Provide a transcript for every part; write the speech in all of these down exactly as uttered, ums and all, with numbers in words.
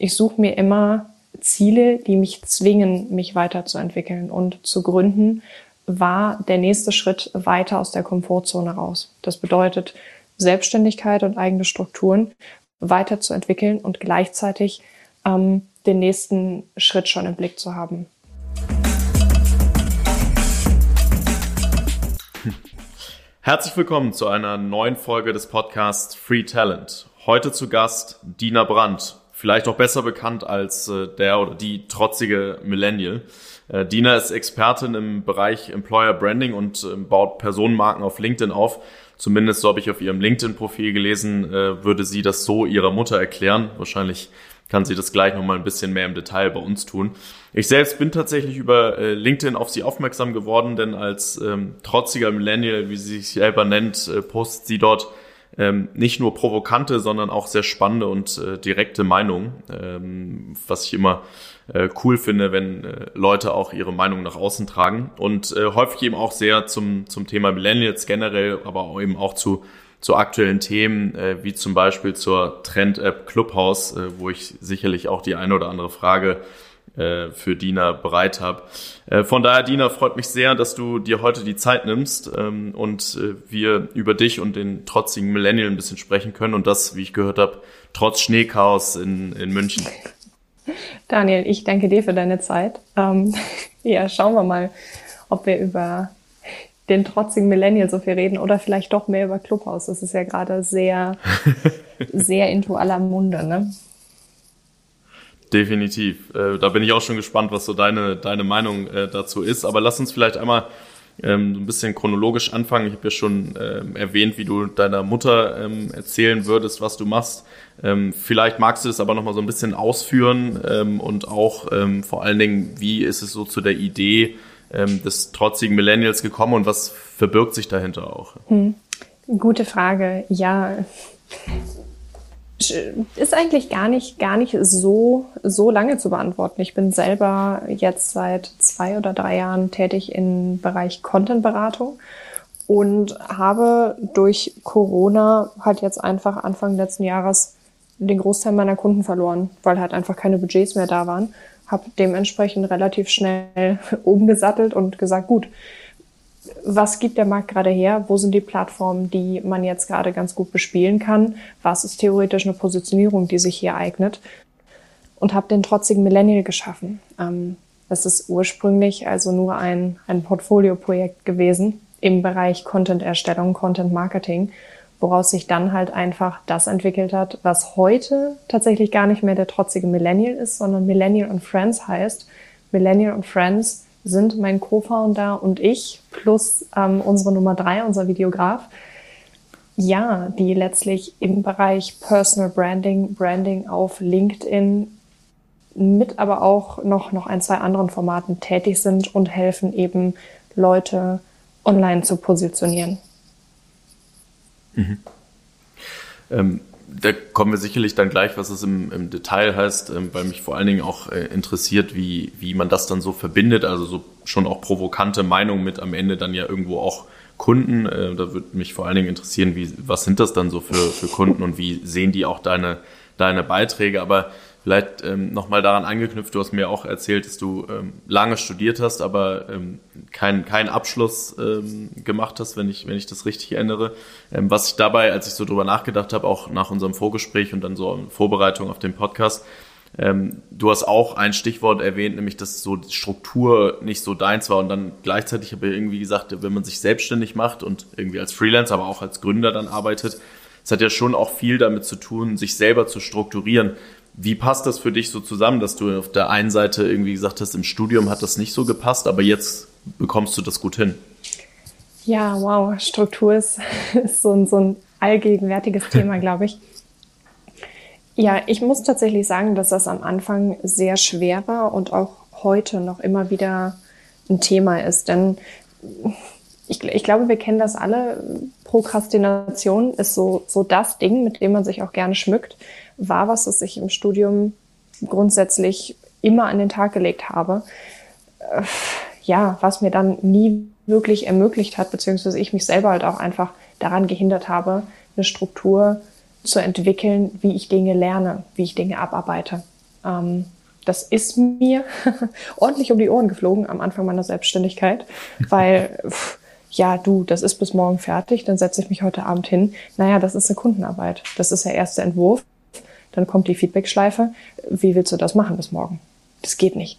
ich suche mir immer Ziele, die mich zwingen, mich weiterzuentwickeln und zu gründen, war der nächste Schritt weiter aus der Komfortzone raus. Das bedeutet, Selbstständigkeit und eigene Strukturen weiterzuentwickeln und gleichzeitig ähm, den nächsten Schritt schon im Blick zu haben. Herzlich willkommen zu einer neuen Folge des Podcasts Free Talent. Heute zu Gast Dina Brandt, vielleicht auch besser bekannt als äh, der oder die trotzige Millennial. Äh, Dina ist Expertin im Bereich Employer Branding und äh, baut Personenmarken auf LinkedIn auf. Zumindest, so habe ich auf ihrem LinkedIn-Profil gelesen, äh, würde sie das so ihrer Mutter erklären. Wahrscheinlich kann sie das gleich nochmal ein bisschen mehr im Detail bei uns tun. Ich selbst bin tatsächlich über äh, LinkedIn auf sie aufmerksam geworden, denn als ähm, trotziger Millennial, wie sie sich selber nennt, äh, postet sie dort Ähm, nicht nur provokante, sondern auch sehr spannende und äh, direkte Meinungen, ähm, was ich immer äh, cool finde, wenn äh, Leute auch ihre Meinung nach außen tragen und äh, häufig eben auch sehr zum zum Thema Millennials generell, aber auch eben auch zu zu aktuellen Themen, äh, wie zum Beispiel zur Trend-App Clubhouse, äh, wo ich sicherlich auch die eine oder andere Frage äh, für Dina bereit habe. Äh, von daher, Dina, freut mich sehr, dass du dir heute die Zeit nimmst ähm, und äh, wir über dich und den trotzigen Millennial ein bisschen sprechen können und das, wie ich gehört habe, trotz Schneechaos in, in München. Daniel, ich danke dir für deine Zeit. Ähm, ja, schauen wir mal, ob wir über den trotzigen Millennial so viel reden oder vielleicht doch mehr über Clubhouse. Das ist ja gerade sehr, sehr into aller Munde, ne? Definitiv. Äh, da bin ich auch schon gespannt, was so deine deine Meinung äh, dazu ist. Aber lass uns vielleicht einmal ähm, so ein bisschen chronologisch anfangen. Ich habe ja schon ähm, erwähnt, wie du deiner Mutter ähm, erzählen würdest, was du machst. Ähm, vielleicht magst du das aber nochmal so ein bisschen ausführen ähm, und auch ähm, vor allen Dingen, wie ist es so zu der Idee ähm, des trotzigen Millennials gekommen und was verbirgt sich dahinter auch? Hm. Gute Frage. Ja, ist eigentlich gar nicht, gar nicht so, so lange zu beantworten. Ich bin selber jetzt seit zwei oder drei Jahren tätig im Bereich Content-Beratung und habe durch Corona halt jetzt einfach Anfang letzten Jahres den Großteil meiner Kunden verloren, weil halt einfach keine Budgets mehr da waren. Habe dementsprechend relativ schnell umgesattelt und gesagt, gut, was gibt der Markt gerade her? Wo sind die Plattformen, die man jetzt gerade ganz gut bespielen kann? Was ist theoretisch eine Positionierung, die sich hier eignet? Und habe den trotzigen Millennial geschaffen. Das ist ursprünglich also nur ein, ein Portfolio-Projekt gewesen im Bereich Content-Erstellung, Content-Marketing, woraus sich dann halt einfach das entwickelt hat, was heute tatsächlich gar nicht mehr der trotzige Millennial ist, sondern Millennial and Friends heißt. Millennial and Friends sind mein Co-Founder und ich plus ähm, unsere Nummer drei, unser Videograf, ja, die letztlich im Bereich Personal Branding, Branding auf LinkedIn mit aber auch noch, noch ein, zwei anderen Formaten tätig sind und helfen eben, Leute online zu positionieren. Mhm. Ähm, da kommen wir sicherlich dann gleich, was es im, im Detail heißt, ähm, weil mich vor allen Dingen auch äh, interessiert, wie, wie man das dann so verbindet, also so schon auch provokante Meinung mit am Ende dann ja irgendwo auch Kunden. Äh, da würde mich vor allen Dingen interessieren, wie, was sind das dann so für, für Kunden und wie sehen die auch deine, deine Beiträge? Aber vielleicht ähm, nochmal daran angeknüpft, du hast mir auch erzählt, dass du ähm, lange studiert hast, aber ähm, keinen kein Abschluss ähm, gemacht hast, wenn ich, wenn ich das richtig erinnere. Ähm, was ich dabei, als ich so drüber nachgedacht habe, auch nach unserem Vorgespräch und dann so in Vorbereitung auf den Podcast, ähm, du hast auch ein Stichwort erwähnt, nämlich dass so die Struktur nicht so deins war und dann gleichzeitig habe ich irgendwie gesagt, wenn man sich selbstständig macht und irgendwie als Freelancer, aber auch als Gründer dann arbeitet, es hat ja schon auch viel damit zu tun, sich selber zu strukturieren. Wie passt das für dich so zusammen, dass du auf der einen Seite irgendwie gesagt hast, im Studium hat das nicht so gepasst, aber jetzt bekommst du das gut hin? Ja, wow, Struktur ist, ist so, ein, so ein allgegenwärtiges Thema, glaube ich. Ja, ich muss tatsächlich sagen, dass das am Anfang sehr schwer war und auch heute noch immer wieder ein Thema ist. Denn ich, ich glaube, wir kennen das alle. Prokrastination ist so, so das Ding, mit dem man sich auch gerne schmückt. War was, das ich im Studium grundsätzlich immer an den Tag gelegt habe. Ja, was mir dann nie wirklich ermöglicht hat, beziehungsweise ich mich selber halt auch einfach daran gehindert habe, eine Struktur zu entwickeln, wie ich Dinge lerne, wie ich Dinge abarbeite. Ähm, das ist mir ordentlich um die Ohren geflogen am Anfang meiner Selbstständigkeit, weil pff, ja, du, das ist bis morgen fertig, dann setze ich mich heute Abend hin. Naja, das ist eine Kundenarbeit. Das ist der erste Entwurf. Dann kommt die Feedbackschleife. Wie willst du das machen bis morgen? Das geht nicht.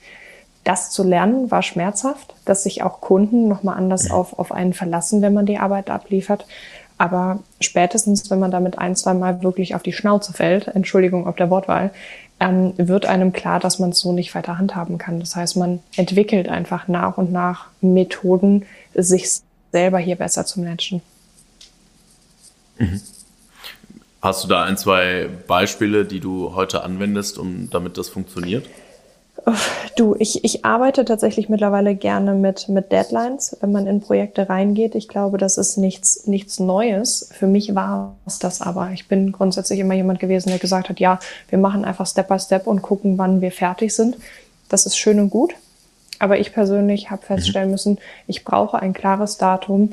Das zu lernen war schmerzhaft, dass sich auch Kunden nochmal anders auf, auf einen verlassen, wenn man die Arbeit abliefert. Aber spätestens, wenn man damit ein, zwei Mal wirklich auf die Schnauze fällt, Entschuldigung ob der Wortwahl, ähm, wird einem klar, dass man es so nicht weiter handhaben kann. Das heißt, man entwickelt einfach nach und nach Methoden, sich selber hier besser zu managen. Mhm. Hast du da ein, zwei Beispiele, die du heute anwendest, um damit das funktioniert? Du, ich, ich arbeite tatsächlich mittlerweile gerne mit, mit Deadlines, wenn man in Projekte reingeht. Ich glaube, das ist nichts, nichts Neues. Für mich war es das aber. Ich bin grundsätzlich immer jemand gewesen, der gesagt hat, ja, wir machen einfach Step by Step und gucken, wann wir fertig sind. Das ist schön und gut. Aber ich persönlich habe feststellen müssen, ich brauche ein klares Datum,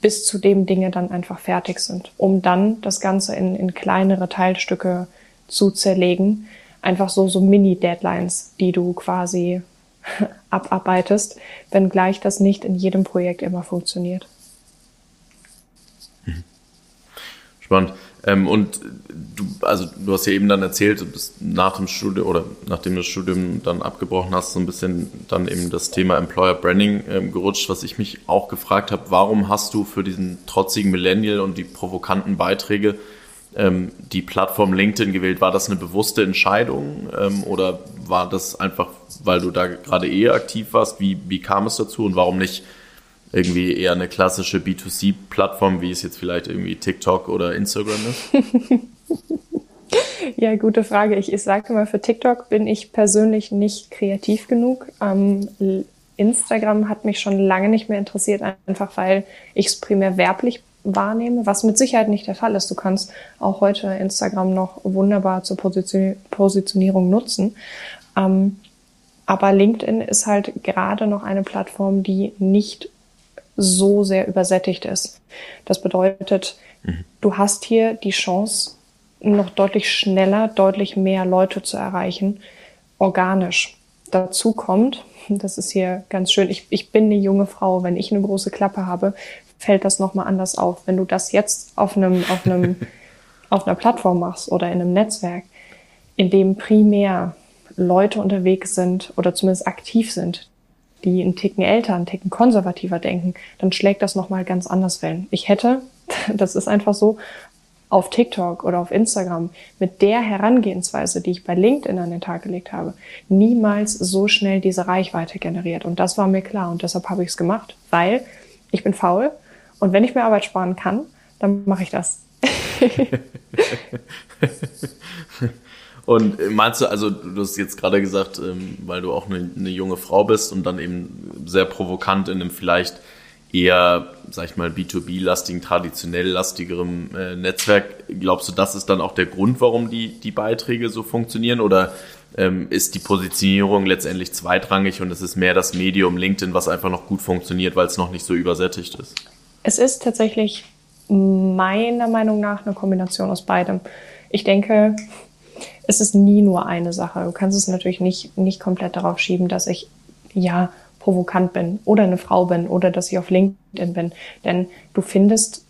bis zu dem Dinge dann einfach fertig sind, um dann das Ganze in, in kleinere Teilstücke zu zerlegen. Einfach so, so Mini-Deadlines, die du quasi abarbeitest, wenngleich das nicht in jedem Projekt immer funktioniert. Spannend. Ähm, und du, also du hast ja eben dann erzählt, du bist nach dem Studium oder nachdem du das Studium dann abgebrochen hast, so ein bisschen dann eben das Thema Employer Branding ähm, gerutscht, was ich mich auch gefragt habe, warum hast du für diesen trotzigen Millennial und die provokanten Beiträge ähm, die Plattform LinkedIn gewählt? War das eine bewusste Entscheidung ähm, oder war das einfach, weil du da gerade eher aktiv warst? Wie, wie kam es dazu und warum nicht irgendwie eher eine klassische B zwei C-Plattform, wie es jetzt vielleicht irgendwie TikTok oder Instagram ist? Ja, gute Frage. Ich, ich sage mal, für TikTok bin ich persönlich nicht kreativ genug. Ähm, Instagram hat mich schon lange nicht mehr interessiert, einfach weil ich es primär werblich wahrnehme, was mit Sicherheit nicht der Fall ist. Du kannst auch heute Instagram noch wunderbar zur Position- Positionierung nutzen. Ähm, aber LinkedIn ist halt gerade noch eine Plattform, die nicht so sehr übersättigt ist. Das bedeutet, mhm. du hast hier die Chance, noch deutlich schneller, deutlich mehr Leute zu erreichen, organisch. Dazu kommt, das ist hier ganz schön, ich, ich bin eine junge Frau, wenn ich eine große Klappe habe, fällt das nochmal anders auf. Wenn du das jetzt auf einem, auf einem, auf einer Plattform machst oder in einem Netzwerk, in dem primär Leute unterwegs sind oder zumindest aktiv sind, die einen Ticken älter, einen Ticken konservativer denken, dann schlägt das nochmal ganz anders Wellen. Ich hätte, das ist einfach so, auf TikTok oder auf Instagram mit der Herangehensweise, die ich bei LinkedIn an den Tag gelegt habe, niemals so schnell diese Reichweite generiert. Und das war mir klar und deshalb habe ich es gemacht, weil ich bin faul und wenn ich mir Arbeit sparen kann, dann mache ich das. Und meinst du, also du hast jetzt gerade gesagt, weil du auch eine, eine junge Frau bist und dann eben sehr provokant in einem vielleicht eher, sag ich mal, B zwei B-lastigen, traditionell lastigerem Netzwerk, glaubst du, das ist dann auch der Grund, warum die, die Beiträge so funktionieren? Oder ähm, ist die Positionierung letztendlich zweitrangig und es ist mehr das Medium LinkedIn, was einfach noch gut funktioniert, weil es noch nicht so übersättigt ist? Es ist tatsächlich meiner Meinung nach eine Kombination aus beidem. Ich denke, es ist nie nur eine Sache. Du kannst es natürlich nicht, nicht komplett darauf schieben, dass ich ja provokant bin oder eine Frau bin oder dass ich auf LinkedIn bin. Denn du findest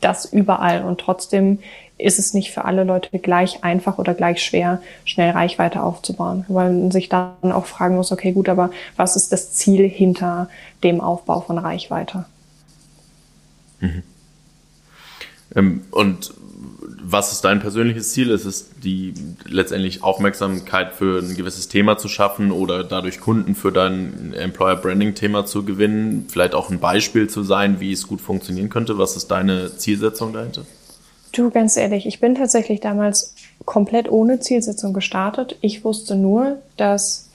das überall und trotzdem ist es nicht für alle Leute gleich einfach oder gleich schwer, schnell Reichweite aufzubauen. Weil man sich dann auch fragen muss, okay, gut, aber was ist das Ziel hinter dem Aufbau von Reichweite? Mhm. Ähm, und was ist dein persönliches Ziel? Ist es die letztendlich Aufmerksamkeit für ein gewisses Thema zu schaffen oder dadurch Kunden für dein Employer-Branding-Thema zu gewinnen? Vielleicht auch ein Beispiel zu sein, wie es gut funktionieren könnte? Was ist deine Zielsetzung dahinter? Du, ganz ehrlich, ich bin tatsächlich damals komplett ohne Zielsetzung gestartet. Ich wusste nur, dass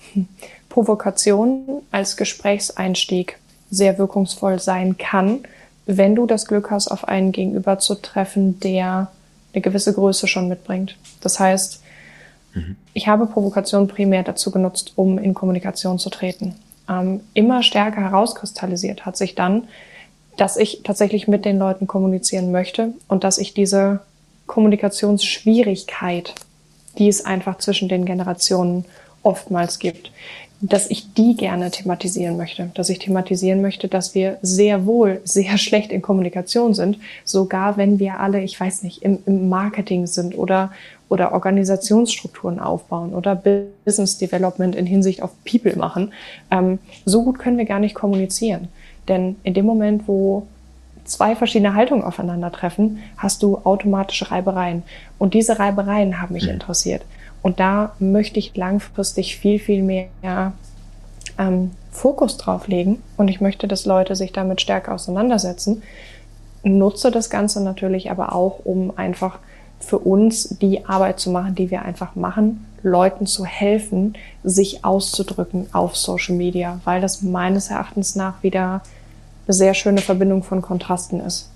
Provokation als Gesprächseinstieg sehr wirkungsvoll sein kann, wenn du das Glück hast, auf einen Gegenüber zu treffen, der eine gewisse Größe schon mitbringt. Das heißt, mhm. ich habe Provokation primär dazu genutzt, um in Kommunikation zu treten. Ähm, immer stärker herauskristallisiert hat sich dann, dass ich tatsächlich mit den Leuten kommunizieren möchte und dass ich diese Kommunikationsschwierigkeit die es einfach zwischen den Generationen oftmals gibt, dass ich die gerne thematisieren möchte, dass ich thematisieren möchte, dass wir sehr wohl sehr schlecht in Kommunikation sind, sogar wenn wir alle, ich weiß nicht, im, im Marketing sind oder oder Organisationsstrukturen aufbauen oder Business Development in Hinsicht auf People machen. Ähm, so gut können wir gar nicht kommunizieren, denn in dem Moment, wo zwei verschiedene Haltungen aufeinandertreffen, hast du automatische Reibereien. Und diese Reibereien haben mich interessiert. Und da möchte ich langfristig viel, viel mehr ähm, Fokus drauf legen. Und ich möchte, dass Leute sich damit stärker auseinandersetzen. Nutze das Ganze natürlich aber auch, um einfach für uns die Arbeit zu machen, die wir einfach machen, Leuten zu helfen, sich auszudrücken auf Social Media, weil das meines Erachtens nach wieder eine sehr schöne Verbindung von Kontrasten ist.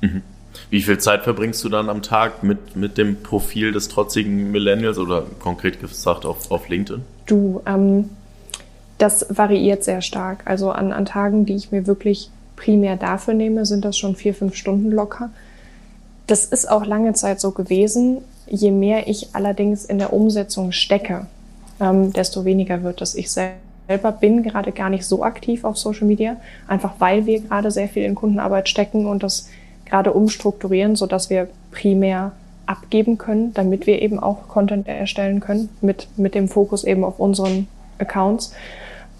Mhm. Wie viel Zeit verbringst du dann am Tag mit, mit dem Profil des trotzigen Millennials oder konkret gesagt auf, auf LinkedIn? Du, ähm, das variiert sehr stark. Also an, an Tagen, die ich mir wirklich primär dafür nehme, sind das schon vier, fünf Stunden locker. Das ist auch lange Zeit so gewesen. Je mehr ich allerdings in der Umsetzung stecke, ähm, desto weniger wird das. Ich selbst selber bin gerade gar nicht so aktiv auf Social Media, einfach weil wir gerade sehr viel in Kundenarbeit stecken und das gerade umstrukturieren, sodass wir primär abgeben können, damit wir eben auch Content erstellen können mit, mit dem Fokus eben auf unseren Accounts.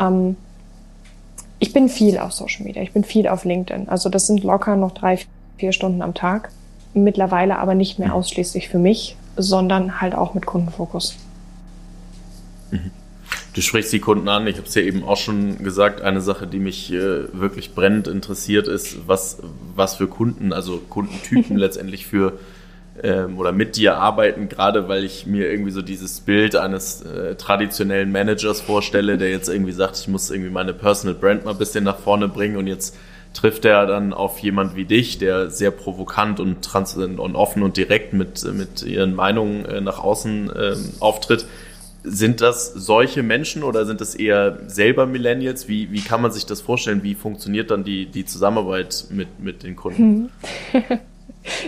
Ähm, ich bin viel auf Social Media, ich bin viel auf LinkedIn. Also das sind locker noch drei, vier Stunden am Tag, mittlerweile aber nicht mehr ausschließlich für mich, sondern halt auch mit Kundenfokus. Mhm. Du sprichst die Kunden an, ich habe es ja eben auch schon gesagt, eine Sache, die mich äh, wirklich brennend interessiert ist, was, was für Kunden, also Kundentypen letztendlich für ähm, oder mit dir arbeiten, gerade weil ich mir irgendwie so dieses Bild eines äh, traditionellen Managers vorstelle, der jetzt irgendwie sagt, ich muss irgendwie meine Personal Brand mal ein bisschen nach vorne bringen und jetzt trifft er dann auf jemand wie dich, der sehr provokant und, trans- und offen und direkt mit, mit ihren Meinungen äh, nach außen äh, auftritt. Sind das solche Menschen oder sind das eher selber Millennials? Wie, wie kann man sich das vorstellen? Wie funktioniert dann die, die Zusammenarbeit mit, mit den Kunden?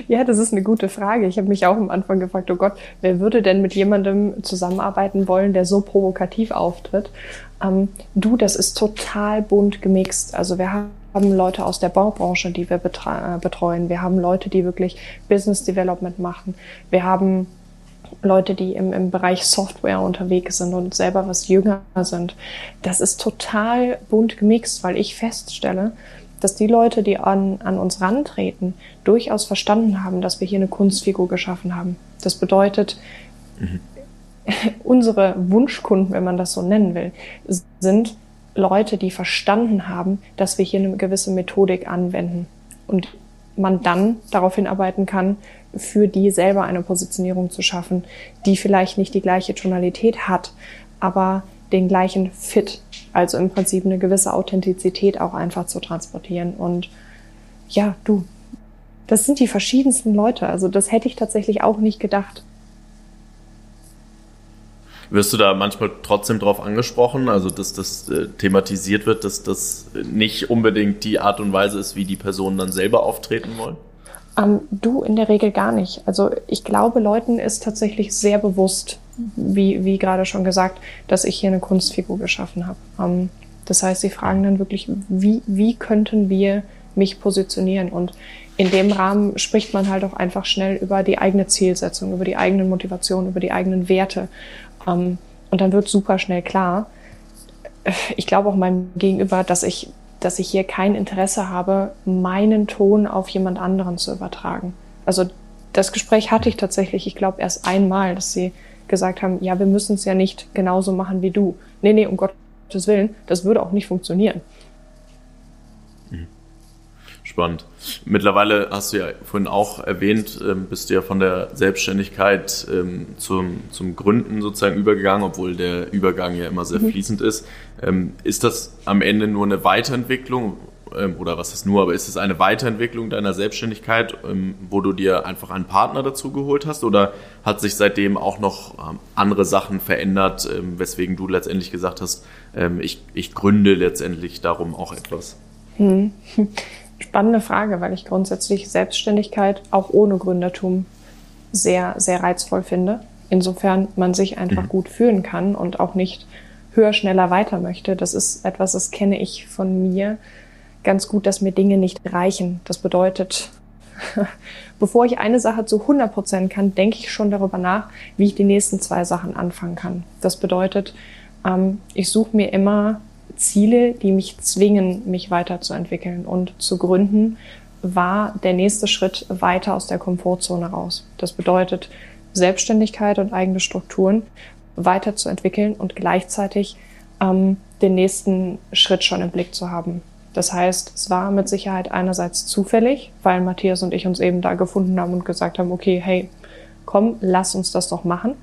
Ja, das ist eine gute Frage. Ich habe mich auch am Anfang gefragt, oh Gott, wer würde denn mit jemandem zusammenarbeiten wollen, der so provokativ auftritt? Ähm, du, das ist total bunt gemixt. Also wir haben haben Leute aus der Baubranche, die wir betra- betreuen. Wir haben Leute, die wirklich Business Development machen. Wir haben Leute, die im, im Bereich Software unterwegs sind und selber was jünger sind. Das ist total bunt gemixt, weil ich feststelle, dass die Leute, die an, an uns rantreten, durchaus verstanden haben, dass wir hier eine Kunstfigur geschaffen haben. Das bedeutet, mhm. unsere Wunschkunden, wenn man das so nennen will, sind Leute, die verstanden haben, dass wir hier eine gewisse Methodik anwenden und man dann darauf hinarbeiten kann, für die selber eine Positionierung zu schaffen, die vielleicht nicht die gleiche Tonalität hat, aber den gleichen Fit, also im Prinzip eine gewisse Authentizität auch einfach zu transportieren. Und ja, du, das sind die verschiedensten Leute. Also das hätte ich tatsächlich auch nicht gedacht. Wirst du da manchmal trotzdem drauf angesprochen, also dass das äh, thematisiert wird, dass das nicht unbedingt die Art und Weise ist, wie die Personen dann selber auftreten wollen? Ähm, du, in der Regel gar nicht. Also ich glaube, Leuten ist tatsächlich sehr bewusst, wie, wie gerade schon gesagt, dass ich hier eine Kunstfigur geschaffen habe. Ähm, das heißt, sie fragen dann wirklich, wie, wie könnten wir mich positionieren? Und in dem Rahmen spricht man halt auch einfach schnell über die eigene Zielsetzung, über die eigene Motivation, über die eigenen Werte. Um, und dann wird super schnell klar, ich glaube auch meinem Gegenüber, dass ich, dass ich hier kein Interesse habe, meinen Ton auf jemand anderen zu übertragen. Also das Gespräch hatte ich tatsächlich, ich glaube, erst einmal, dass sie gesagt haben, ja, wir müssen es ja nicht genauso machen wie du. Nee, nee, um Gottes Willen, das würde auch nicht funktionieren. Spannend. Mittlerweile hast du ja vorhin auch erwähnt, bist du ja von der Selbstständigkeit zum, zum Gründen sozusagen übergegangen, obwohl der Übergang ja immer sehr fließend ist. Ist das am Ende nur eine Weiterentwicklung oder was ist nur, aber ist es eine Weiterentwicklung deiner Selbstständigkeit, wo du dir einfach einen Partner dazu geholt hast oder hat sich seitdem auch noch andere Sachen verändert, weswegen du letztendlich gesagt hast, ich, ich gründe letztendlich darum auch etwas? Hm. Spannende Frage, weil ich grundsätzlich Selbstständigkeit auch ohne Gründertum sehr, sehr reizvoll finde. Insofern man sich einfach mhm. gut fühlen kann und auch nicht höher, schneller weiter möchte. Das ist etwas, das kenne ich von mir ganz gut, dass mir Dinge nicht reichen. Das bedeutet, bevor ich eine Sache zu hundert Prozent kann, denke ich schon darüber nach, wie ich die nächsten zwei Sachen anfangen kann. Das bedeutet, ich suche mir immer Ziele, die mich zwingen, mich weiterzuentwickeln und zu gründen, war der nächste Schritt weiter aus der Komfortzone raus. Das bedeutet, Selbstständigkeit und eigene Strukturen weiterzuentwickeln und gleichzeitig ähm, den nächsten Schritt schon im Blick zu haben. Das heißt, es war mit Sicherheit einerseits zufällig, weil Matthias und ich uns eben da gefunden haben und gesagt haben, okay, hey, komm, lass uns das doch machen.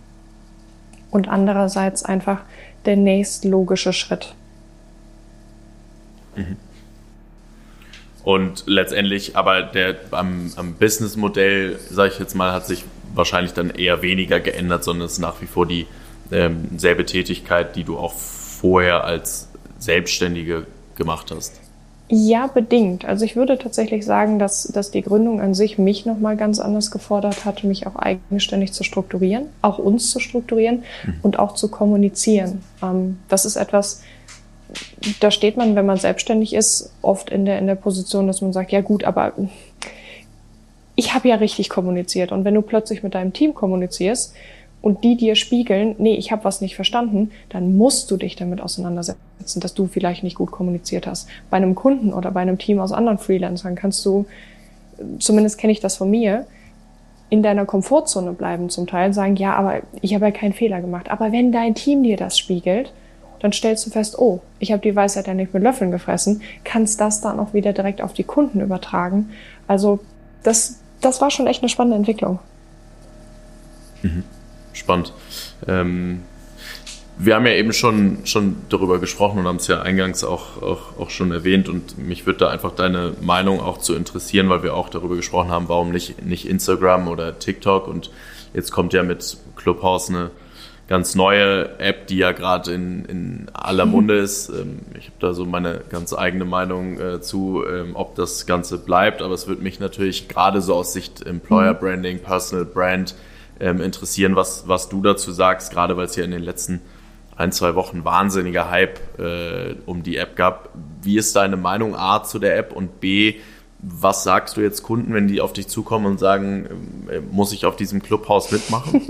Und andererseits einfach der nächstlogische Schritt. Mhm. Und letztendlich aber der, am, am Businessmodell, sage ich jetzt mal, hat sich wahrscheinlich dann eher weniger geändert, sondern es ist nach wie vor die ähm, selbe Tätigkeit, die du auch vorher als Selbstständige gemacht hast. Ja, bedingt. Also ich würde tatsächlich sagen, dass, dass die Gründung an sich mich nochmal ganz anders gefordert hat, mich auch eigenständig zu strukturieren, auch uns zu strukturieren mhm. und auch zu kommunizieren. Ähm, das ist etwas, da steht man, wenn man selbstständig ist, oft in der, in der Position, dass man sagt, ja gut, aber ich habe ja richtig kommuniziert. Und wenn du plötzlich mit deinem Team kommunizierst und die dir spiegeln, nee, ich habe was nicht verstanden, dann musst du dich damit auseinandersetzen, dass du vielleicht nicht gut kommuniziert hast. Bei einem Kunden oder bei einem Team aus anderen Freelancern kannst du, zumindest kenne ich das von mir, in deiner Komfortzone bleiben zum Teil, sagen, ja, aber ich habe ja keinen Fehler gemacht. Aber wenn dein Team dir das spiegelt, dann stellst du fest, oh, ich habe die Weisheit ja nicht mit Löffeln gefressen, kannst das dann auch wieder direkt auf die Kunden übertragen. Also das, das war schon echt eine spannende Entwicklung. Mhm. Spannend. Ähm, wir haben ja eben schon, schon darüber gesprochen und haben es ja eingangs auch, auch, auch schon erwähnt, und mich würde da einfach deine Meinung auch zu interessieren, weil wir auch darüber gesprochen haben, warum nicht, nicht Instagram oder TikTok, und jetzt kommt ja mit Clubhouse eine ganz neue App, die ja gerade in, in aller Munde ist. Ich habe da so meine ganz eigene Meinung äh, zu, ähm, ob das Ganze bleibt. Aber es würde mich natürlich gerade so aus Sicht Employer Branding, Personal Brand ähm, interessieren, was, was du dazu sagst, gerade weil es ja in den letzten ein, zwei Wochen wahnsinniger Hype äh, um die App gab. Wie ist deine Meinung A zu der App und B, was sagst du jetzt Kunden, wenn die auf dich zukommen und sagen, äh, muss ich auf diesem Clubhouse mitmachen?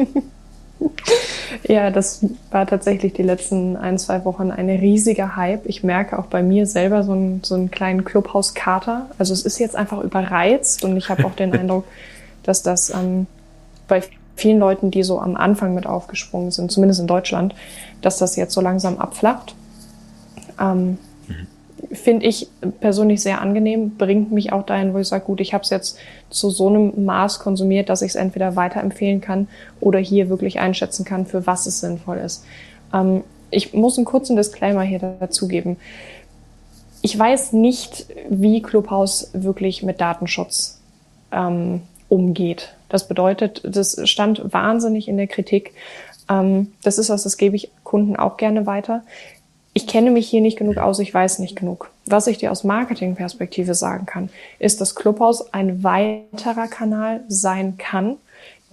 Ja, das war tatsächlich die letzten ein, zwei Wochen ein riesiger Hype. Ich merke auch bei mir selber so einen, so einen kleinen Clubhouse-Kater. Also es ist jetzt einfach überreizt, und ich habe auch den Eindruck, dass das ähm, bei vielen Leuten, die so am Anfang mit aufgesprungen sind, zumindest in Deutschland, dass das jetzt so langsam abflacht. Ähm, mhm. Finde ich persönlich sehr angenehm, bringt mich auch dahin, wo ich sage, gut, ich habe es jetzt zu so einem Maß konsumiert, dass ich es entweder weiterempfehlen kann oder hier wirklich einschätzen kann, für was es sinnvoll ist. Ähm, ich muss einen kurzen Disclaimer hier dazugeben. Ich weiß nicht, wie Clubhouse wirklich mit Datenschutz ähm, umgeht. Das bedeutet, das stand wahnsinnig in der Kritik. Ähm, das ist was, das gebe ich Kunden auch gerne weiter. Ich kenne mich hier nicht genug aus, ich weiß nicht genug. Was ich dir aus Marketingperspektive sagen kann, ist, dass Clubhouse ein weiterer Kanal sein kann,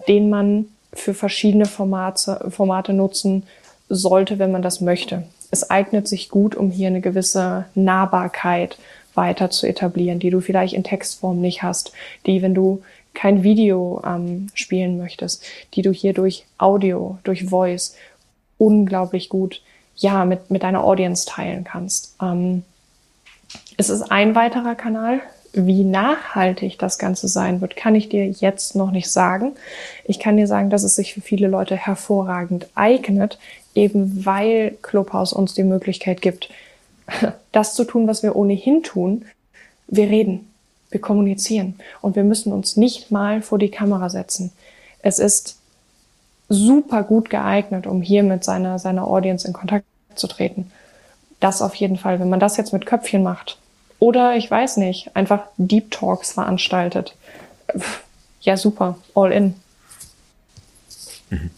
den man für verschiedene Formate, Formate nutzen sollte, wenn man das möchte. Es eignet sich gut, um hier eine gewisse Nahbarkeit weiter zu etablieren, die du vielleicht in Textform nicht hast, die, wenn du kein Video ähm, spielen möchtest, die du hier durch Audio, durch Voice unglaublich gut ja, mit, mit deiner Audience teilen kannst. Ähm, es ist ein weiterer Kanal. Wie nachhaltig das Ganze sein wird, kann ich dir jetzt noch nicht sagen. Ich kann dir sagen, dass es sich für viele Leute hervorragend eignet, eben weil Clubhouse uns die Möglichkeit gibt, das zu tun, was wir ohnehin tun. Wir reden, wir kommunizieren, und wir müssen uns nicht mal vor die Kamera setzen. Es ist super gut geeignet, um hier mit seiner, seiner Audience in Kontakt zu treten. Das auf jeden Fall, wenn man das jetzt mit Köpfchen macht. Oder, ich weiß nicht, einfach Deep Talks veranstaltet. Ja, super, all in. Mhm.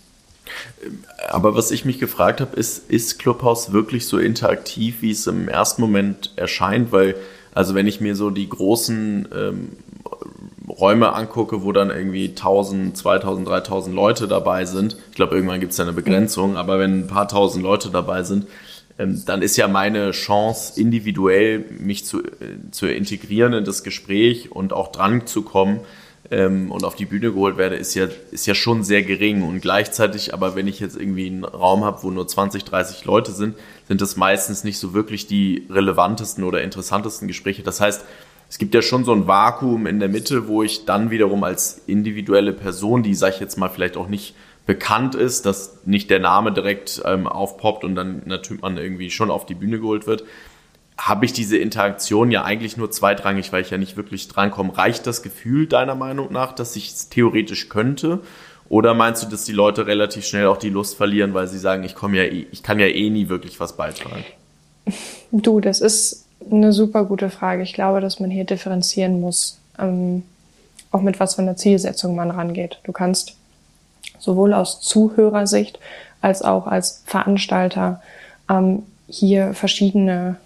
Aber was ich mich gefragt habe, ist, ist Clubhouse wirklich so interaktiv, wie es im ersten Moment erscheint? Weil, also wenn ich mir so die großen ähm, Räume angucke, wo dann irgendwie tausend, zweitausend, dreitausend Leute dabei sind, ich glaube, irgendwann gibt es da eine Begrenzung, aber wenn ein paar tausend Leute dabei sind, dann ist ja meine Chance, individuell mich zu, zu integrieren in das Gespräch und auch dran zu kommen und auf die Bühne geholt werde, ist ja, ist ja schon sehr gering. Und gleichzeitig, aber wenn ich jetzt irgendwie einen Raum habe, wo nur zwanzig, dreißig Leute sind, sind das meistens nicht so wirklich die relevantesten oder interessantesten Gespräche. Das heißt, es gibt ja schon so ein Vakuum in der Mitte, wo ich dann wiederum als individuelle Person, die, sag ich jetzt mal, vielleicht auch nicht bekannt ist, dass nicht der Name direkt ähm, aufpoppt und dann natürlich man irgendwie schon auf die Bühne geholt wird, habe ich diese Interaktion ja eigentlich nur zweitrangig, weil ich ja nicht wirklich drankomme. Reicht das Gefühl deiner Meinung nach, dass ich es theoretisch könnte? Oder meinst du, dass die Leute relativ schnell auch die Lust verlieren, weil sie sagen, ich komme ja, eh, ich kann ja eh nie wirklich was beitragen? Du, das ist eine super gute Frage. Ich glaube, dass man hier differenzieren muss, ähm, auch mit was für einer Zielsetzung man rangeht. Du kannst sowohl aus Zuhörersicht als auch als Veranstalter ähm, hier verschiedene,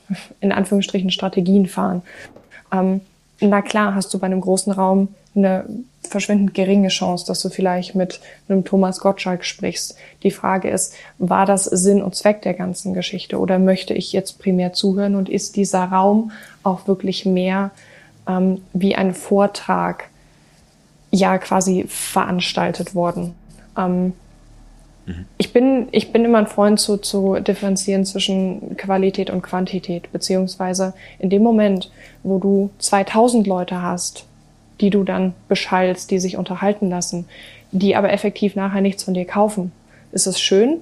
in Anführungsstrichen, Strategien fahren. Ähm, na klar hast du bei einem großen Raum eine verschwindend geringe Chance, dass du vielleicht mit einem Thomas Gottschalk sprichst. Die Frage ist, war das Sinn und Zweck der ganzen Geschichte oder möchte ich jetzt primär zuhören und ist dieser Raum auch wirklich mehr ähm, wie ein Vortrag ja quasi veranstaltet worden? Ähm, mhm. Ich bin, ich bin immer ein Freund zu, zu differenzieren zwischen Qualität und Quantität, beziehungsweise in dem Moment, wo du zweitausend Leute hast, die du dann beschallst, die sich unterhalten lassen, die aber effektiv nachher nichts von dir kaufen, ist es schön,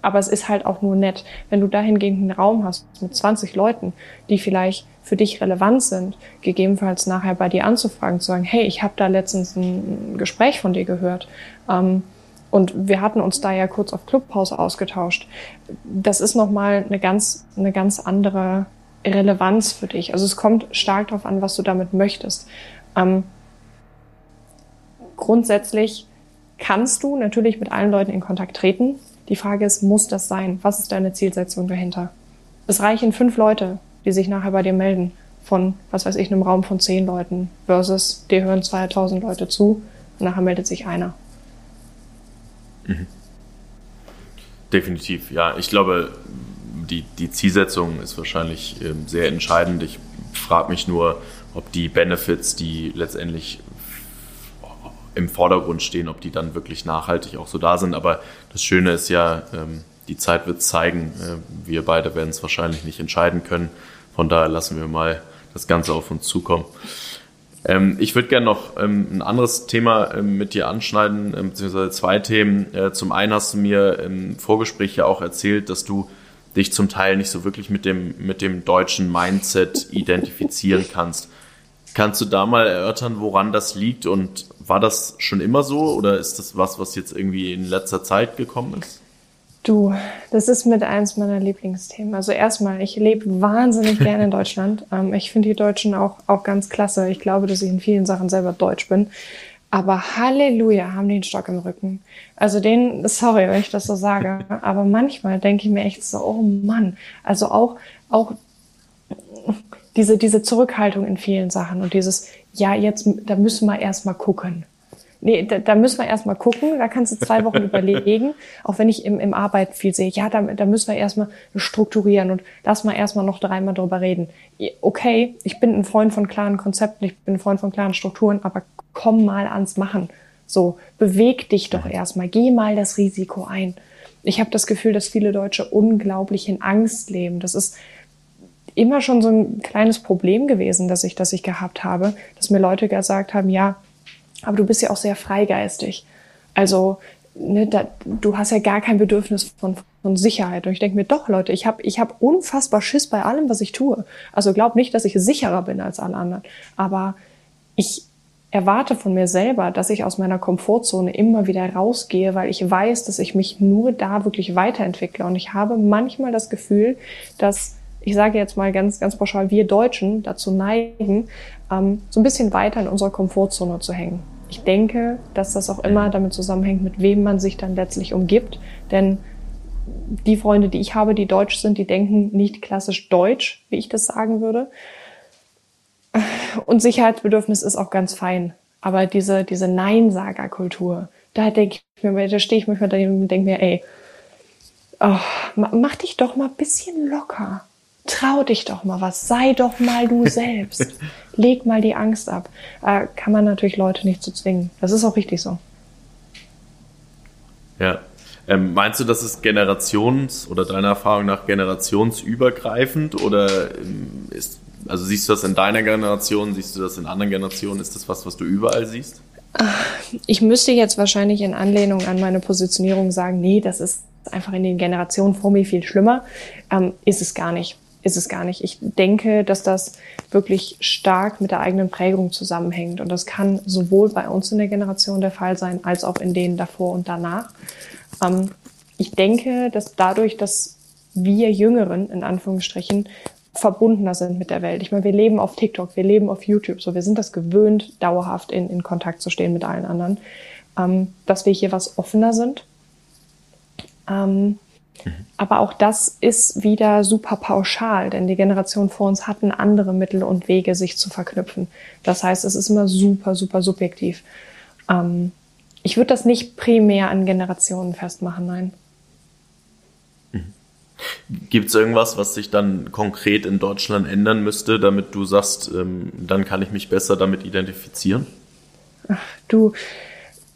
aber es ist halt auch nur nett. Wenn du dahingehend einen Raum hast mit zwanzig Leuten, die vielleicht für dich relevant sind, gegebenenfalls nachher bei dir anzufragen, zu sagen, hey, ich habe da letztens ein Gespräch von dir gehört ähm, und wir hatten uns da ja kurz auf Clubhouse ausgetauscht. Das ist nochmal eine ganz, eine ganz andere Relevanz für dich. Also es kommt stark darauf an, was du damit möchtest. Ähm, grundsätzlich kannst du natürlich mit allen Leuten in Kontakt treten. Die Frage ist, muss das sein? Was ist deine Zielsetzung dahinter? Es reichen fünf Leute, die sich nachher bei dir melden, von, was weiß ich, einem Raum von zehn Leuten versus dir hören zweitausend Leute zu und nachher meldet sich einer. Mhm. Definitiv, ja. Ich glaube, die, die Zielsetzung ist wahrscheinlich äh, sehr entscheidend. Ich frage mich nur, ob die Benefits, die letztendlich im Vordergrund stehen, ob die dann wirklich nachhaltig auch so da sind. Aber das Schöne ist ja, die Zeit wird es zeigen. Wir beide werden es wahrscheinlich nicht entscheiden können. Von daher lassen wir mal das Ganze auf uns zukommen. Ich würde gerne noch ein anderes Thema mit dir anschneiden, beziehungsweise zwei Themen. Zum einen hast du mir im Vorgespräch ja auch erzählt, dass du dich zum Teil nicht so wirklich mit dem, mit dem deutschen Mindset identifizieren kannst. Kannst du da mal erörtern, woran das liegt und war das schon immer so oder ist das was, was jetzt irgendwie in letzter Zeit gekommen ist? Du, das ist mit eins meiner Lieblingsthemen. Also erstmal, ich lebe wahnsinnig gerne in Deutschland. Ich finde die Deutschen auch, auch ganz klasse. Ich glaube, dass ich in vielen Sachen selber deutsch bin. Aber Halleluja, haben die einen Stock im Rücken. Also den, sorry, wenn ich das so sage, aber manchmal denke ich mir echt so, oh Mann, also auch auch diese diese Zurückhaltung in vielen Sachen und dieses, ja jetzt, da müssen wir erstmal gucken. Nee, da, da müssen wir erstmal gucken, da kannst du zwei Wochen überlegen, auch wenn ich im, im Arbeiten viel sehe, ja, da, da müssen wir erstmal strukturieren und lass mal erstmal noch dreimal drüber reden. Okay, ich bin ein Freund von klaren Konzepten, ich bin ein Freund von klaren Strukturen, aber komm mal ans Machen. So, beweg dich doch erstmal, geh mal das Risiko ein. Ich habe das Gefühl, dass viele Deutsche unglaublich in Angst leben. Das ist immer schon so ein kleines Problem gewesen, dass ich, dass ich gehabt habe, dass mir Leute gesagt haben, ja, aber du bist ja auch sehr freigeistig. Also ne, da, du hast ja gar kein Bedürfnis von, von Sicherheit. Und ich denke mir, doch Leute, ich habe ich hab unfassbar Schiss bei allem, was ich tue. Also glaub nicht, dass ich sicherer bin als alle anderen. Aber ich erwarte von mir selber, dass ich aus meiner Komfortzone immer wieder rausgehe, weil ich weiß, dass ich mich nur da wirklich weiterentwickle. Und ich habe manchmal das Gefühl, dass, ich sage jetzt mal ganz, ganz pauschal, wir Deutschen dazu neigen, ähm, so ein bisschen weiter in unserer Komfortzone zu hängen. Ich denke, dass das auch immer damit zusammenhängt, mit wem man sich dann letztlich umgibt. Denn die Freunde, die ich habe, die deutsch sind, die denken nicht klassisch deutsch, wie ich das sagen würde. Und Sicherheitsbedürfnis ist auch ganz fein. Aber diese, diese Nein-Sager-Kultur, da denke ich mir, da stehe ich manchmal daneben und denke mir, ey, oh, mach dich doch mal ein bisschen locker. Trau dich doch mal was. Sei doch mal du selbst. Leg mal die Angst ab. Äh, kann man natürlich Leute nicht zu zwingen. Das ist auch richtig so. Ja. Ähm, meinst du, das ist generations- oder deiner Erfahrung nach generationsübergreifend? Oder ist, also siehst du das in deiner Generation? Siehst du das in anderen Generationen? Ist das was, was du überall siehst? Ich müsste jetzt wahrscheinlich in Anlehnung an meine Positionierung sagen, nee, das ist einfach in den Generationen vor mir viel schlimmer. Ähm, ist es gar nicht. Ist es gar nicht. Ich denke, dass das wirklich stark mit der eigenen Prägung zusammenhängt. Und das kann sowohl bei uns in der Generation der Fall sein, als auch in denen davor und danach. Ähm, ich denke, dass dadurch, dass wir Jüngeren, in Anführungsstrichen, verbundener sind mit der Welt. Ich meine, wir leben auf TikTok, wir leben auf YouTube, so wir sind das gewöhnt, dauerhaft in, in Kontakt zu stehen mit allen anderen, ähm, dass wir hier was offener sind. Ähm, mhm. Aber auch das ist wieder super pauschal, denn die Generation vor uns hatten andere Mittel und Wege, sich zu verknüpfen. Das heißt, es ist immer super, super subjektiv. Ähm, ich würde das nicht primär an Generationen festmachen, nein. Mhm. Gibt es irgendwas, was sich dann konkret in Deutschland ändern müsste, damit du sagst, ähm, dann kann ich mich besser damit identifizieren? Ach, du,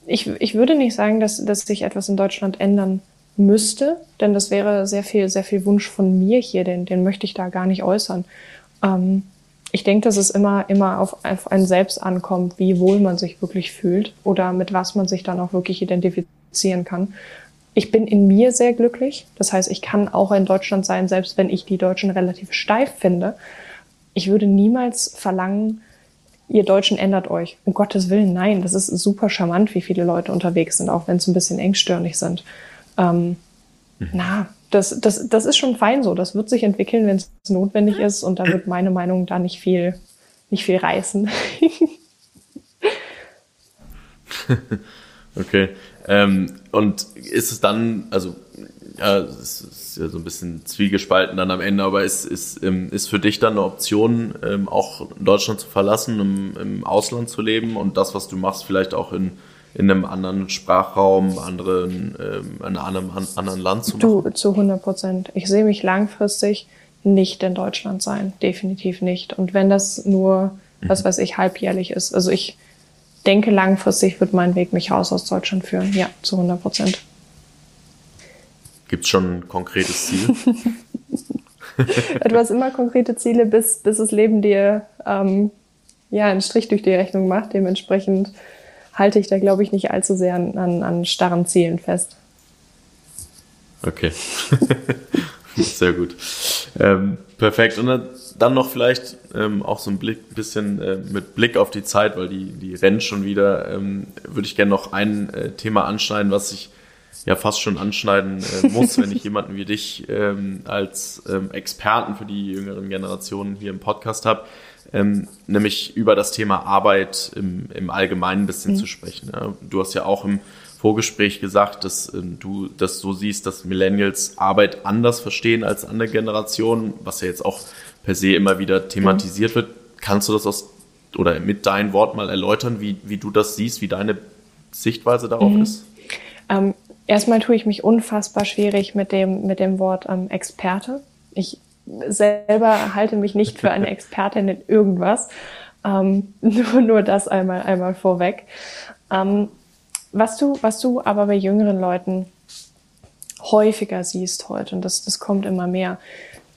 ich, ich würde nicht sagen, dass, dass sich etwas in Deutschland ändern müsste, denn das wäre sehr viel, sehr viel Wunsch von mir hier, den, den möchte ich da gar nicht äußern. Ähm, ich denke, dass es immer, immer auf, auf einen selbst ankommt, wie wohl man sich wirklich fühlt oder mit was man sich dann auch wirklich identifizieren kann. Ich bin in mir sehr glücklich. Das heißt, ich kann auch in Deutschland sein, selbst wenn ich die Deutschen relativ steif finde. Ich würde niemals verlangen, ihr Deutschen ändert euch. Um Gottes Willen, nein. Das ist super charmant, wie viele Leute unterwegs sind, auch wenn es ein bisschen engstirnig sind. Ähm, mhm. Na, das, das, das ist schon fein so. Das wird sich entwickeln, wenn es notwendig ist. Und da wird meine Meinung da nicht viel, nicht viel reißen. Okay. Ähm, und ist es dann, also ja, es ist ja so ein bisschen zwiegespalten dann am Ende, aber ist, ist, ähm, ist für dich dann eine Option, ähm, auch Deutschland zu verlassen, um im Ausland zu leben und das, was du machst, vielleicht auch in, in einem anderen Sprachraum, anderen, ähm, in einem anderen Land zu machen? Du, zu hundert Prozent. Ich sehe mich langfristig nicht in Deutschland sein, definitiv nicht. Und wenn das nur, mhm. was weiß ich, halbjährlich ist, also ich denke, langfristig wird mein Weg mich raus aus Deutschland führen. Ja, zu hundert Prozent. Gibt es schon ein konkretes Ziel? Du hast immer konkrete Ziele, bis, bis das Leben dir ähm, ja, einen Strich durch die Rechnung macht. Dementsprechend halte ich da, glaube ich, nicht allzu sehr an, an, an starren Zielen fest. Okay. Sehr gut. Ähm, perfekt. Und dann noch vielleicht ähm, auch so ein Blick, bisschen äh, mit Blick auf die Zeit, weil die, die rennt schon wieder, ähm, würde ich gerne noch ein äh, Thema anschneiden, was ich ja fast schon anschneiden äh, muss, wenn ich jemanden wie dich ähm, als ähm, Experten für die jüngeren Generationen hier im Podcast habe, ähm, nämlich über das Thema Arbeit im, im Allgemeinen ein bisschen mhm. zu sprechen. Ja. Du hast ja auch im Vorgespräch gesagt, dass ähm, du das so siehst, dass Millennials Arbeit anders verstehen als andere Generationen, was ja jetzt auch per se immer wieder thematisiert mhm. wird. Kannst du das aus oder mit deinen Worten mal erläutern, wie, wie du das siehst, wie deine Sichtweise darauf mhm. ist? Ähm, erstmal tue ich mich unfassbar schwierig mit dem, mit dem Wort ähm, Experte. Ich selber halte mich nicht für eine Expertin in irgendwas. Ähm, nur, nur das einmal, einmal vorweg. Ähm, Was du, was du aber bei jüngeren Leuten häufiger siehst heute, und das, das kommt immer mehr,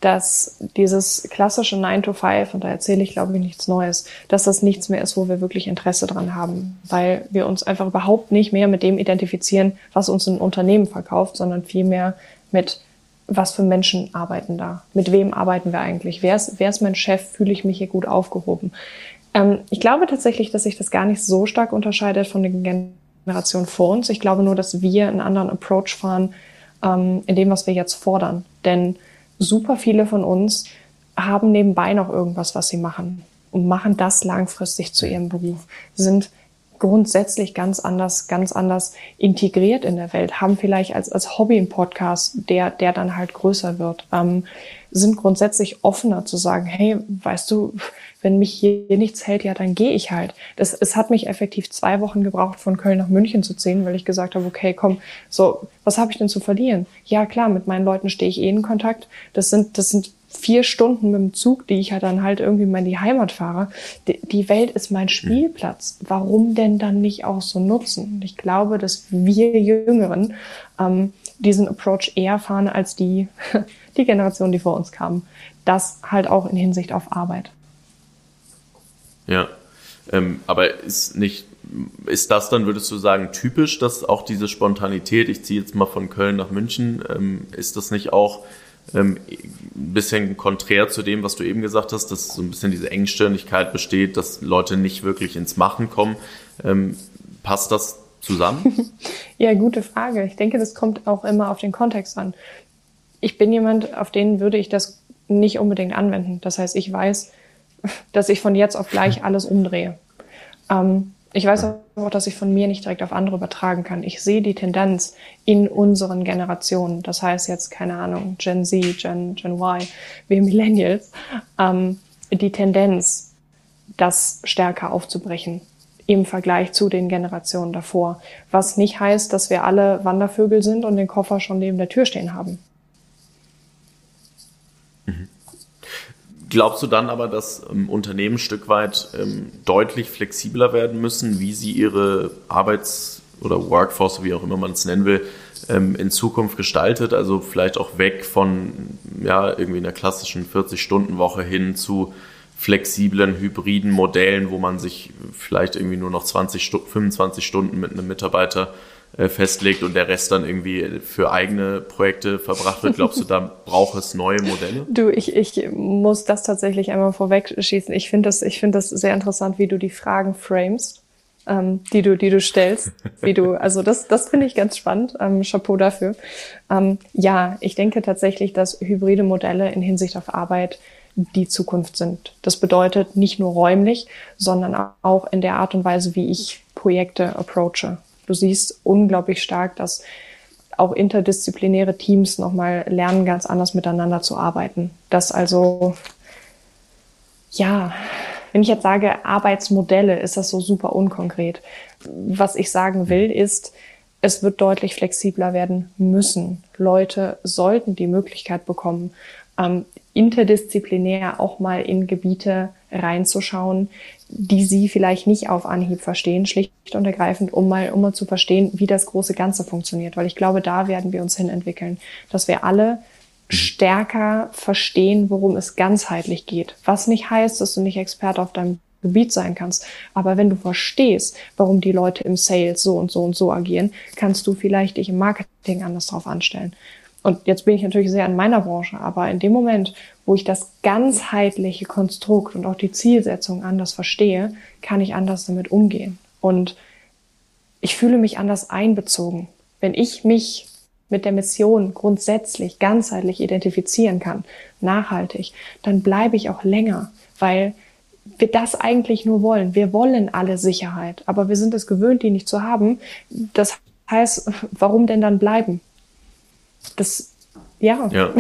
dass dieses klassische nine to five, und da erzähle ich, glaube ich, nichts Neues, dass das nichts mehr ist, wo wir wirklich Interesse dran haben, weil wir uns einfach überhaupt nicht mehr mit dem identifizieren, was uns ein Unternehmen verkauft, sondern vielmehr mit, was für Menschen arbeiten da, mit wem arbeiten wir eigentlich, wer ist, wer ist mein Chef, fühle ich mich hier gut aufgehoben. Ähm, ich glaube tatsächlich, dass sich das gar nicht so stark unterscheidet von den Gen- Generation vor uns. Ich glaube nur, dass wir einen anderen Approach fahren ähm, in dem, was wir jetzt fordern. Denn super viele von uns haben nebenbei noch irgendwas, was sie machen und machen das langfristig zu ihrem Beruf. Sind grundsätzlich ganz anders, ganz anders integriert in der Welt, haben vielleicht als, als Hobby einen Podcast, der, der dann halt größer wird, ähm, sind grundsätzlich offener zu sagen, hey, weißt du, wenn mich hier nichts hält, ja, dann gehe ich halt. Das, es hat mich effektiv zwei Wochen gebraucht, von Köln nach München zu ziehen, weil ich gesagt habe, okay, komm, so, was habe ich denn zu verlieren? Ja, klar, mit meinen Leuten stehe ich eh in Kontakt. Das sind, das sind vier Stunden mit dem Zug, die ich ja dann halt irgendwie mal in die Heimat fahre. Die, die Welt ist mein Spielplatz. Warum denn dann nicht auch so nutzen? Ich glaube, dass wir Jüngeren ähm, diesen Approach eher fahren als die, die Generation, die vor uns kam. Das halt auch in Hinsicht auf Arbeit. Ja, ähm, aber ist nicht, ist das dann, würdest du sagen, typisch, dass auch diese Spontanität, ich ziehe jetzt mal von Köln nach München, ähm, ist das nicht auch ähm, ein bisschen konträr zu dem, was du eben gesagt hast, dass so ein bisschen diese Engstirnigkeit besteht, dass Leute nicht wirklich ins Machen kommen? Ähm, passt das zusammen? Ja, gute Frage. Ich denke, das kommt auch immer auf den Kontext an. Ich bin jemand, auf den würde ich das nicht unbedingt anwenden. Das heißt, ich weiß, dass ich von jetzt auf gleich alles umdrehe. Ähm, ich weiß auch, dass ich von mir nicht direkt auf andere übertragen kann. Ich sehe die Tendenz in unseren Generationen. Das heißt jetzt, keine Ahnung, Gen Z, Gen, Gen Y, wir Millennials, ähm, die Tendenz, das stärker aufzubrechen im Vergleich zu den Generationen davor. Was nicht heißt, dass wir alle Wandervögel sind und den Koffer schon neben der Tür stehen haben. Mhm. Glaubst du dann aber, dass ähm, Unternehmen ein Stück weit ähm, deutlich flexibler werden müssen, wie sie ihre Arbeits- oder Workforce, wie auch immer man es nennen will, ähm, in Zukunft gestaltet? Also vielleicht auch weg von ja, irgendwie einer klassischen vierzig-Stunden-Woche hin zu flexiblen, hybriden Modellen, wo man sich vielleicht irgendwie nur noch zwanzig, fünfundzwanzig Stunden mit einem Mitarbeiter äh, festlegt und der Rest dann irgendwie für eigene Projekte verbracht wird. Glaubst du, da braucht es neue Modelle? Du, ich, ich muss das tatsächlich einmal vorweg schießen. Ich finde das, ich finde das sehr interessant, wie du die Fragen framest, ähm, die du, die du stellst, wie du, also das, das finde ich ganz spannend. Ähm, Chapeau dafür. Ähm, ja, ich denke tatsächlich, dass hybride Modelle in Hinsicht auf Arbeit die Zukunft sind. Das bedeutet nicht nur räumlich, sondern auch in der Art und Weise, wie ich Projekte approache. Du siehst unglaublich stark, dass auch interdisziplinäre Teams nochmal lernen, ganz anders miteinander zu arbeiten. Das also, ja, wenn ich jetzt sage Arbeitsmodelle, ist das so super unkonkret. Was ich sagen will, ist, es wird deutlich flexibler werden müssen. Leute sollten die Möglichkeit bekommen, ähm, interdisziplinär auch mal in Gebiete reinzuschauen, die sie vielleicht nicht auf Anhieb verstehen, schlicht und ergreifend, um mal, um mal zu verstehen, wie das große Ganze funktioniert. Weil ich glaube, da werden wir uns hin entwickeln, dass wir alle stärker verstehen, worum es ganzheitlich geht. Was nicht heißt, dass du nicht Experte auf deinem Gebiet sein kannst. Aber wenn du verstehst, warum die Leute im Sales so und so und so agieren, kannst du vielleicht dich im Marketing anders drauf anstellen. Und jetzt bin ich natürlich sehr in meiner Branche, aber in dem Moment, wo ich das ganzheitliche Konstrukt und auch die Zielsetzung anders verstehe, kann ich anders damit umgehen. Und ich fühle mich anders einbezogen. Wenn ich mich mit der Mission grundsätzlich ganzheitlich identifizieren kann, nachhaltig, dann bleibe ich auch länger, weil wir das eigentlich nur wollen. Wir wollen alle Sicherheit, aber wir sind es gewöhnt, die nicht zu haben. Das heißt, warum denn dann bleiben? Das, ja. Ja,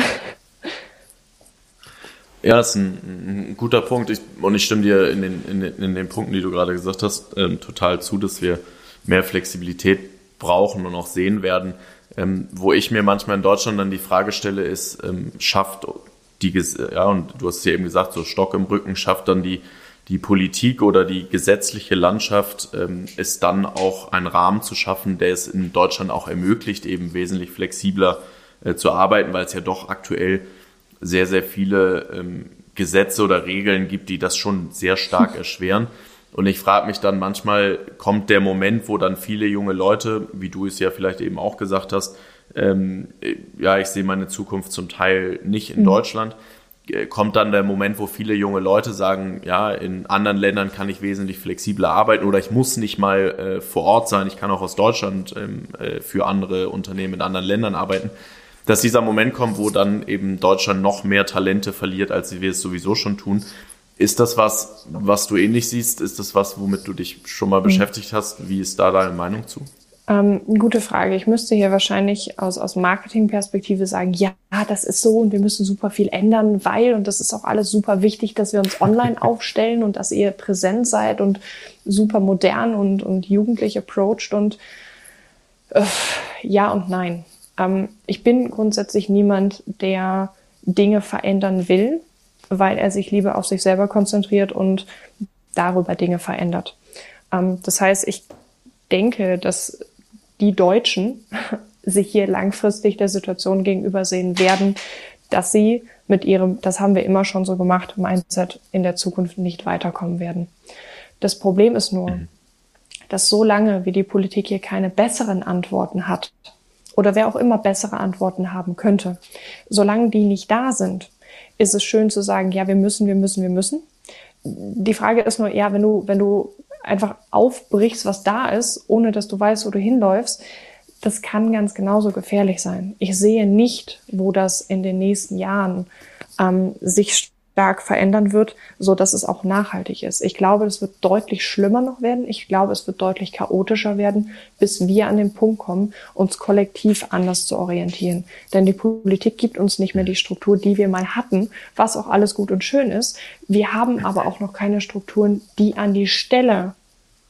ja, das ist ein, ein guter Punkt. Ich, und ich stimme dir in den, in, den, in den Punkten, die du gerade gesagt hast, ähm, total zu, dass wir mehr Flexibilität brauchen und auch sehen werden. Ähm, wo ich mir manchmal in Deutschland dann die Frage stelle, ist, ähm, schafft die, ja, und du hast es ja eben gesagt, so Stock im Rücken, schafft dann die, die Politik oder die gesetzliche Landschaft ähm, ist dann auch einen Rahmen zu schaffen, der es in Deutschland auch ermöglicht, eben wesentlich flexibler äh, zu arbeiten, weil es ja doch aktuell sehr, sehr viele ähm, Gesetze oder Regeln gibt, die das schon sehr stark erschweren. Und ich frage mich dann manchmal, kommt der Moment, wo dann viele junge Leute, wie du es ja vielleicht eben auch gesagt hast, ähm, ja, ich sehe meine Zukunft zum Teil nicht in mhm. Deutschland, kommt dann der Moment, wo viele junge Leute sagen, ja, in anderen Ländern kann ich wesentlich flexibler arbeiten oder ich muss nicht mal äh, vor Ort sein, ich kann auch aus Deutschland ähm, äh, für andere Unternehmen in anderen Ländern arbeiten, dass dieser Moment kommt, wo dann eben Deutschland noch mehr Talente verliert, als wir es sowieso schon tun, Ist das was, was du ähnlich siehst? Ist das was, womit du dich schon mal beschäftigt hast? Wie ist da deine Meinung zu? Ähm, gute Frage. Ich müsste hier wahrscheinlich aus, aus Marketing-Perspektive sagen, ja, das ist so und wir müssen super viel ändern, weil, und das ist auch alles super wichtig, dass wir uns online aufstellen und dass ihr präsent seid und super modern und, und jugendlich approached und äh, ja und nein. Ähm, ich bin grundsätzlich niemand, der Dinge verändern will, weil er sich lieber auf sich selber konzentriert und darüber Dinge verändert. Ähm, das heißt, ich denke, dass die Deutschen sich hier langfristig der Situation gegenüber sehen werden, dass sie mit ihrem, das haben wir immer schon so gemacht, Mindset in der Zukunft nicht weiterkommen werden. Das Problem ist nur, dass so lange, wie die Politik hier keine besseren Antworten hat oder wer auch immer bessere Antworten haben könnte, solange die nicht da sind, ist es schön zu sagen, ja, wir müssen, wir müssen, wir müssen. Die Frage ist nur, ja, wenn du, wenn du einfach aufbrichst, was da ist, ohne dass du weißt, wo du hinläufst, das kann ganz genauso gefährlich sein. Ich sehe nicht, wo das in den nächsten Jahren ähm, sich stark verändern wird, so dass es auch nachhaltig ist. Ich glaube, das wird deutlich schlimmer noch werden. Ich glaube, es wird deutlich chaotischer werden, bis wir an den Punkt kommen, uns kollektiv anders zu orientieren. Denn die Politik gibt uns nicht mehr die Struktur, die wir mal hatten, was auch alles gut und schön ist. Wir haben aber auch noch keine Strukturen, die an die Stelle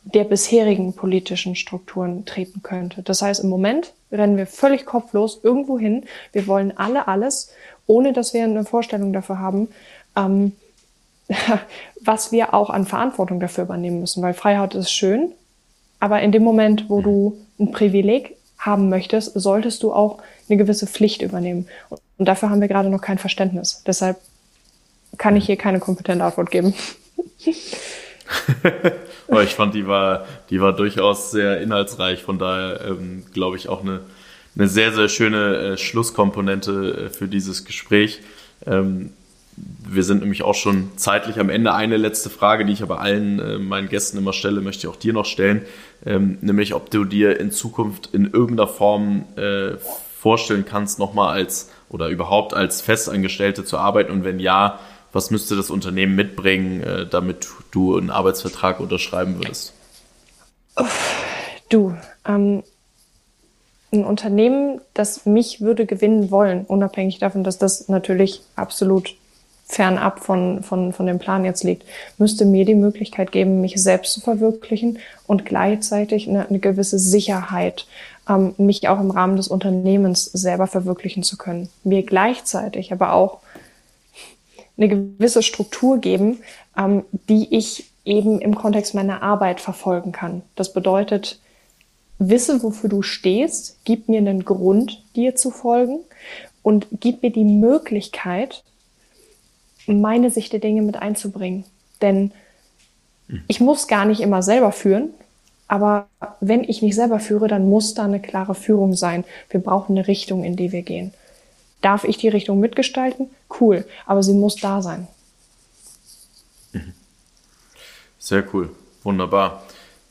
der bisherigen politischen Strukturen treten könnte. Das heißt, im Moment rennen wir völlig kopflos irgendwo hin. Wir wollen alle alles, ohne dass wir eine Vorstellung dafür haben, ähm, was wir auch an Verantwortung dafür übernehmen müssen. Weil Freiheit ist schön, aber in dem Moment, wo du ein Privileg haben möchtest, solltest du auch eine gewisse Pflicht übernehmen. Und dafür haben wir gerade noch kein Verständnis. Deshalb kann ich hier keine kompetente Antwort geben. Aber ich fand, die war, die war durchaus sehr inhaltsreich. Von daher, ähm, glaube ich, auch eine, eine sehr, sehr schöne äh, Schlusskomponente äh, für dieses Gespräch. Ähm, wir sind nämlich auch schon zeitlich am Ende. Eine letzte Frage, die ich aber allen äh, meinen Gästen immer stelle, möchte ich auch dir noch stellen. Ähm, nämlich, ob du dir in Zukunft in irgendeiner Form äh, vorstellen kannst, nochmal als oder überhaupt als Festangestellte zu arbeiten. Und wenn ja, was müsste das Unternehmen mitbringen, damit du einen Arbeitsvertrag unterschreiben würdest? Du, ähm, ein Unternehmen, das mich würde gewinnen wollen, unabhängig davon, dass das natürlich absolut fernab von, von, von dem Plan jetzt liegt, müsste mir die Möglichkeit geben, mich selbst zu verwirklichen und gleichzeitig eine, eine gewisse Sicherheit, ähm, mich auch im Rahmen des Unternehmens selber verwirklichen zu können. Mir gleichzeitig aber auch eine gewisse Struktur geben, ähm, die ich eben im Kontext meiner Arbeit verfolgen kann. Das bedeutet, wisse, wofür du stehst, gib mir einen Grund, dir zu folgen und gib mir die Möglichkeit, meine Sicht der Dinge mit einzubringen. Denn ich muss gar nicht immer selber führen, aber wenn ich nicht selber führe, dann muss da eine klare Führung sein. Wir brauchen eine Richtung, in die wir gehen. Darf ich die Richtung mitgestalten? Cool, aber sie muss da sein. Sehr cool, wunderbar.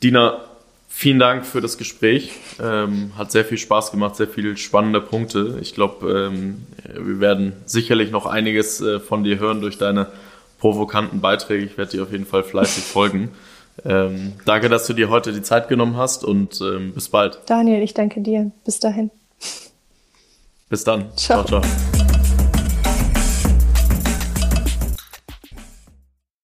Dina, vielen Dank für das Gespräch. Ähm, hat sehr viel Spaß gemacht, sehr viele spannende Punkte. Ich glaube, ähm, wir werden sicherlich noch einiges äh, von dir hören durch deine provokanten Beiträge. Ich werde dir auf jeden Fall fleißig folgen. Ähm, danke, dass du dir heute die Zeit genommen hast und ähm, bis bald. Daniel, ich danke dir. Bis dahin. Bis dann. Ciao, ciao. ciao.